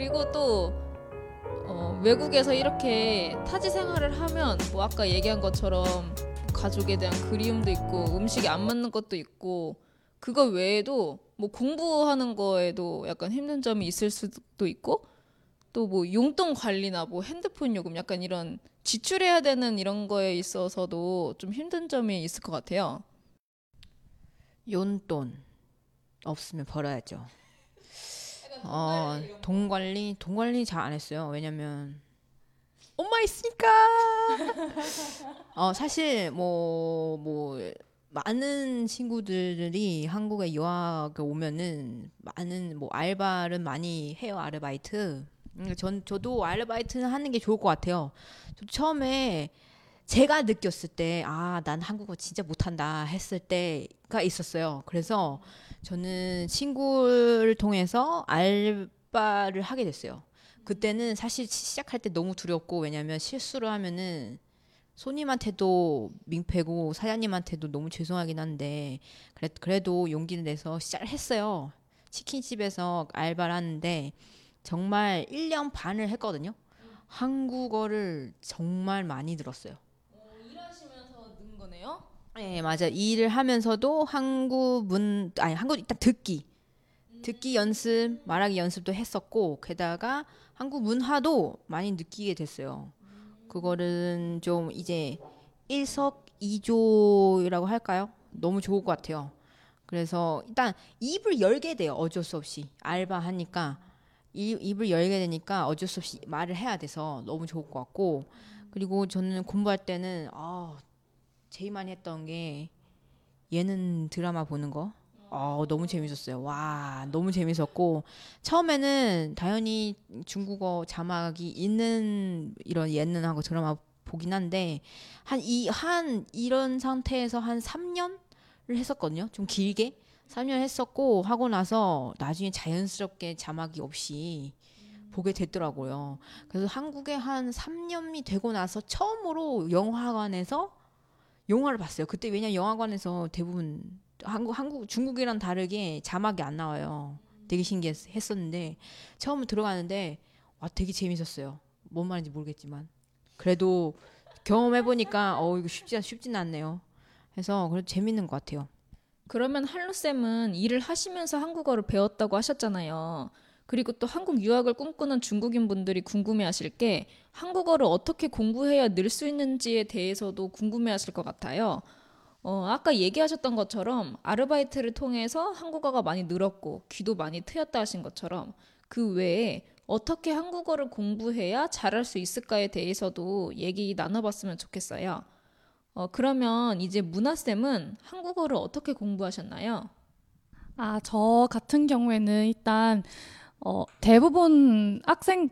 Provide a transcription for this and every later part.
그리고 또 외국에서 이렇게 타지 생활을 하면 뭐 아까 얘기한 것처럼 가족에 대한 그리움도 있고 음식이 안 맞는 것도 있고 그거 외에도 뭐 공부하는 거에도 약간 힘든 점이 있을 수도 있고 또 뭐 용돈 관리나 뭐 핸드폰 요금 약간 이런 지출해야 되는 이런 거에 있어서도 좀 힘든 점이 있을 것 같아요. 용돈 없으면 벌어야죠. 돈 관리 잘 안 했어요. 왜냐면 엄마 있으니까. 사실 뭐 많은 친구들이 한국에 유학 오면은 많은 뭐 알바를 많이 해요. 아르바이트. 저도 아르바이트는 하는 게 좋을 것 같아요. 저도 처음에 제가 느꼈을 때 난 한국어 진짜 못한다 했을 때가 있었어요. 그래서 저는 친구를 통해서 알바를 하게 됐어요. 그때는 사실 시작할 때 너무 두렵고 왜냐하면 실수를 하면은 손님한테도 민폐고 사장님한테도 너무 죄송하긴 한데 그래도 용기를 내서 시작을 했어요. 치킨집에서 알바를 하는데 정말 1년 반을 했거든요. 한국어를 정말 많이 들었어요. 일하시면서 는 거네요? 네, 맞아. 일을 하면서도 한국어 일단 듣기 연습, 말하기 연습도 했었고 게다가 한국 문화도 많이 느끼게 됐어요. 그거는 좀 이제 일석이조라고 할까요? 너무 좋을 것 같아요. 그래서 일단 입을 열게 돼요. 어쩔 수 없이 알바하니까 입을 열게 되니까 어쩔 수 없이 말을 해야 돼서 너무 좋을 것 같고 그리고 저는 공부할 때는 제일 많이 했던 게 예능 드라마 보는 거 너무 재밌었어요. 와, 너무 재밌었고 처음에는 당연히 중국어 자막이 있는 이런 예능하고 드라마 보긴 한데 이런 상태에서 한 3년을 했었거든요. 좀 길게 3년 했었고 하고 나서 나중에 자연스럽게 자막이 없이 보게 됐더라고요. 그래서 한국에 한 3년이 되고 나서 처음으로 영화관에서 영화를 봤어요. 그때 왜냐면 영화관에서 대부분 한국 중국이랑 다르게 자막이 안 나와요. 되게 신기했었는데 처음 들어가는데 되게 재밌었어요. 뭔 말인지 모르겠지만 그래도 경험해보니까 이거 쉽진 않네요. 그래서 그래도 재밌는 것 같아요. 그러면 한루쌤은 일을 하시면서 한국어를 배웠다고 하셨잖아요. 그리고 또 한국 유학을 꿈꾸는 중국인 분들이 궁금해하실 게 한국어를 어떻게 공부해야 늘 수 있는지에 대해서도 궁금해하실 것 같아요. 아까 얘기하셨던 것처럼 아르바이트를 통해서 한국어가 많이 늘었고 귀도 많이 트였다 하신 것처럼 그 외에 어떻게 한국어를 공부해야 잘할 수 있을까에 대해서도 얘기 나눠봤으면 좋겠어요. 그러면 이제 문화쌤은 한국어를 어떻게 공부하셨나요? 저 같은 경우에는 일단 대부분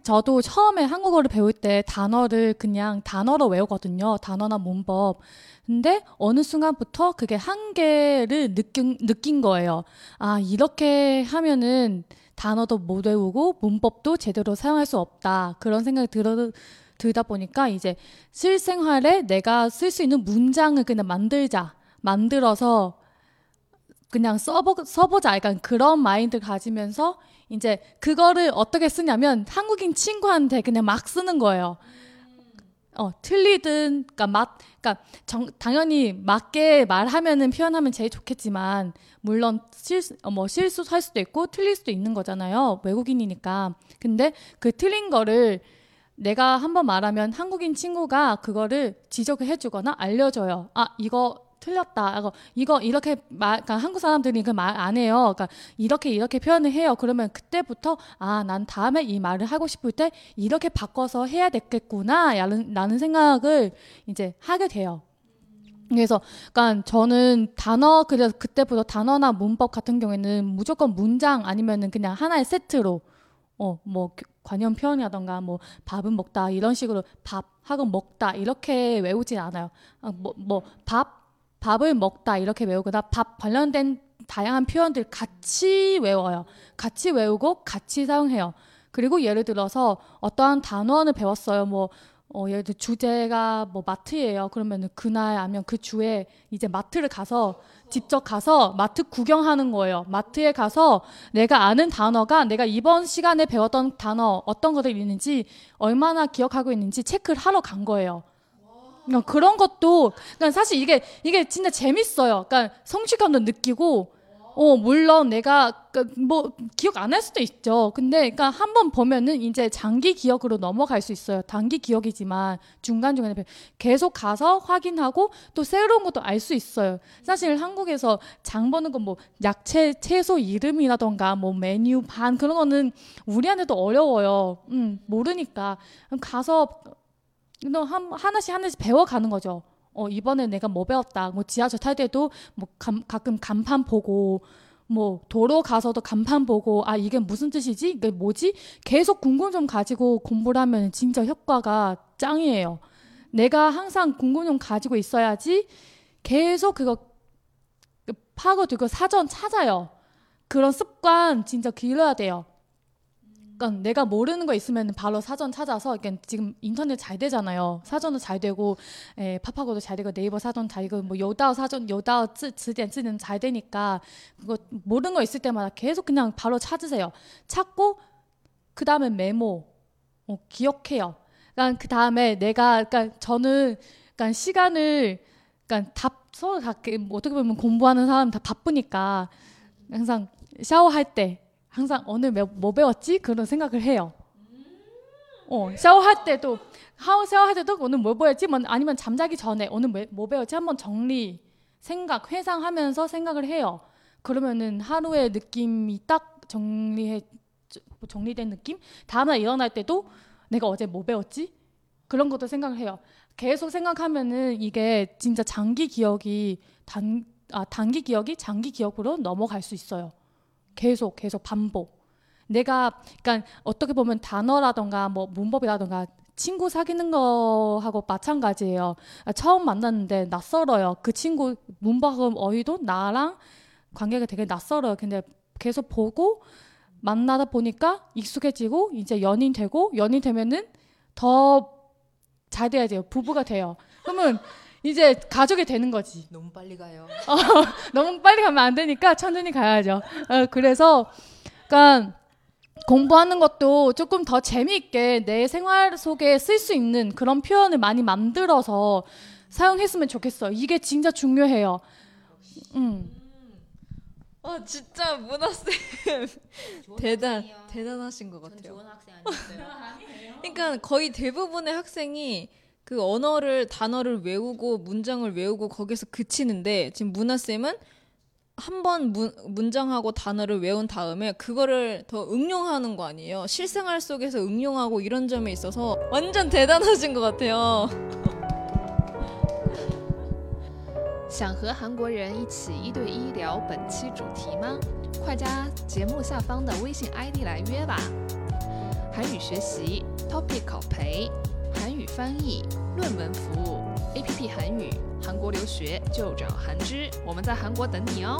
저도 처음에 한국어를 배울 때 단어를 그냥 단어로 외우거든요. 단어나 문법. 근데 어느 순간부터 그게 한계를 느낀 거예요. 이렇게 하면은 단어도 못 외우고 문법도 제대로 사용할 수 없다. 그런 생각이 들다 보니까 이제 실생활에 내가 쓸 수 있는 문장을 그냥 만들어서 그냥 써보자. 약간 그런 마인드 가지면서 이제 그거를 어떻게 쓰냐면 한국인 친구한테 그냥 막 쓰는 거예요. 틀리든, 당연히 맞게 말하면은 표현하면 제일 좋겠지만, 물론 실수할 수도 있고 틀릴 수도 있는 거잖아요. 외국인이니까. 근데 그 틀린 거를 내가 한번 말하면 한국인 친구가 그거를 지적을 해주거나 알려줘요. 이거 틀렸다. 이거 이렇게 한국 사람들이 그 말 안 해요. 그러니까 이렇게 표현을 해요. 그러면 그때부터 난 다음에 이 말을 하고 싶을 때 이렇게 바꿔서 해야 됐겠구나. 라는 생각을 이제 하게 돼요. 그래서 그러니까 저는 그래서 그때부터 단어나 문법 같은 경우에는 무조건 문장 아니면은 그냥 하나의 세트로 관념 표현이라던가 밥은 먹다 이런 식으로 밥하고 먹다 이렇게 외우진 않아요. 밥을 먹다 이렇게 외우거나 밥 관련된 다양한 표현들 같이 외워요. 같이 외우고 같이 사용해요. 그리고 예를 들어서 어떠한 단어를 배웠어요. 예를 들어 주제가 마트예요. 그러면 그날 아니면 그 주에 이제 마트를 가서 직접 가서 마트 구경하는 거예요. 마트에 가서 내가 아는 단어가 내가 이번 시간에 배웠던 단어 어떤 것들이 있는지 얼마나 기억하고 있는지 체크를 하러 간 거예요. 그러니까 그런 것도 그러니까 사실 이게 진짜 재밌어요. 그러니까 성취감도 느끼고 물론 내가 뭐 기억 안 할 수도 있죠. 근데 그러니까 한번 보면은 이제 장기 기억으로 넘어갈 수 있어요. 단기 기억이지만 중간중간에 계속 가서 확인하고 또 새로운 것도 알 수 있어요. 사실 한국에서 장 보는 건 뭐 야채, 채소 이름이라던가 뭐 메뉴 반 그런 거는 우리한테도 어려워요. 모르니까 가서 하나씩 배워가는 거죠. 이번에 내가 뭐 배웠다. 뭐 지하철 탈 때도 뭐 가끔 간판 보고 뭐 도로 가서도 간판 보고 아 이게 무슨 뜻이지? 이게 뭐지? 계속 궁금증 가지고 공부를 하면 진짜 효과가 짱이에요. 내가 항상 궁금증 가지고 있어야지 계속 그거 파고들고 사전 찾아요. 그런 습관 진짜 길러야 돼요. 그러니까 내가 모르는 거 있으면 바로 사전 찾아서 그러니까 지금 인터넷 잘 되잖아요. 사전도 잘 되고 파파고도 잘 되고 네이버 사전 잘 되고 뭐 요다오 사전 요다오 쯔쯔는 잘 되니까 그거 모르는 거 있을 때마다 계속 그냥 바로 찾으세요. 찾고 그 다음에 메모 기억해요. 그러니까 그 다음에 내가 그러니까 저는 그러니까 시간을 그러니까 서로 다 어떻게 보면 공부하는 사람 다 바쁘니까 항상 샤워할 때. 항상 오늘 뭐 배웠지? 그런 생각을 해요. 샤워할 때도 오늘 뭐 배웠지? 아니면 잠자기 전에 오늘 뭐 배웠지? 한번 정리, 생각, 회상하면서 생각을 해요. 그러면은 하루의 느낌이 딱 정리된 느낌? 다음날 일어날 때도 내가 어제 뭐 배웠지? 그런 것도 생각을 해요. 계속 생각하면은 이게 진짜 단기 기억이 장기 기억으로 넘어갈 수 있어요. 계속 반복. 내가 그러니까 어떻게 보면 단어라던가 뭐 문법이라던가 친구 사귀는 거하고 마찬가지예요. 처음 만났는데 낯설어요. 그 친구 문법하고 어휘도 나랑 관계가 되게 낯설어요. 근데 계속 보고 만나다 보니까 익숙해지고 이제 연인 되면은 더 잘 돼야 돼요. 부부가 돼요. 그러면 이제 가족이 되는 거지. 너무 빨리 가요. 너무 빨리 가면 안 되니까 천천히 가야죠. 그래서 그러니까 공부하는 것도 조금 더 재미있게 내 생활 속에 쓸 수 있는 그런 표현을 많이 만들어서 사용했으면 좋겠어요. 이게 진짜 중요해요. 진짜 문화쌤 대단하신 것 같아요. 전 좋은 학생 아니었어요. 그러니까 거의 대부분의 학생이 그 단어를 외우고 문장을 외우고 거기서 그치는데 지금 문화쌤은 한 번 문장하고 단어를 외운 다음에 그거를 더 응용하는 거 아니에요? 실생활 속에서 응용하고 이런 점에 있어서 완전 대단하신 것 같아요. 想和韩国人一起一对一聊本期主题吗？快加节目下方的微信 ID 来约吧。韩语学习 Topic 考培。 韩语翻译论文服务 APP 韩语韩国留学就找韩知我们在韩国等你哦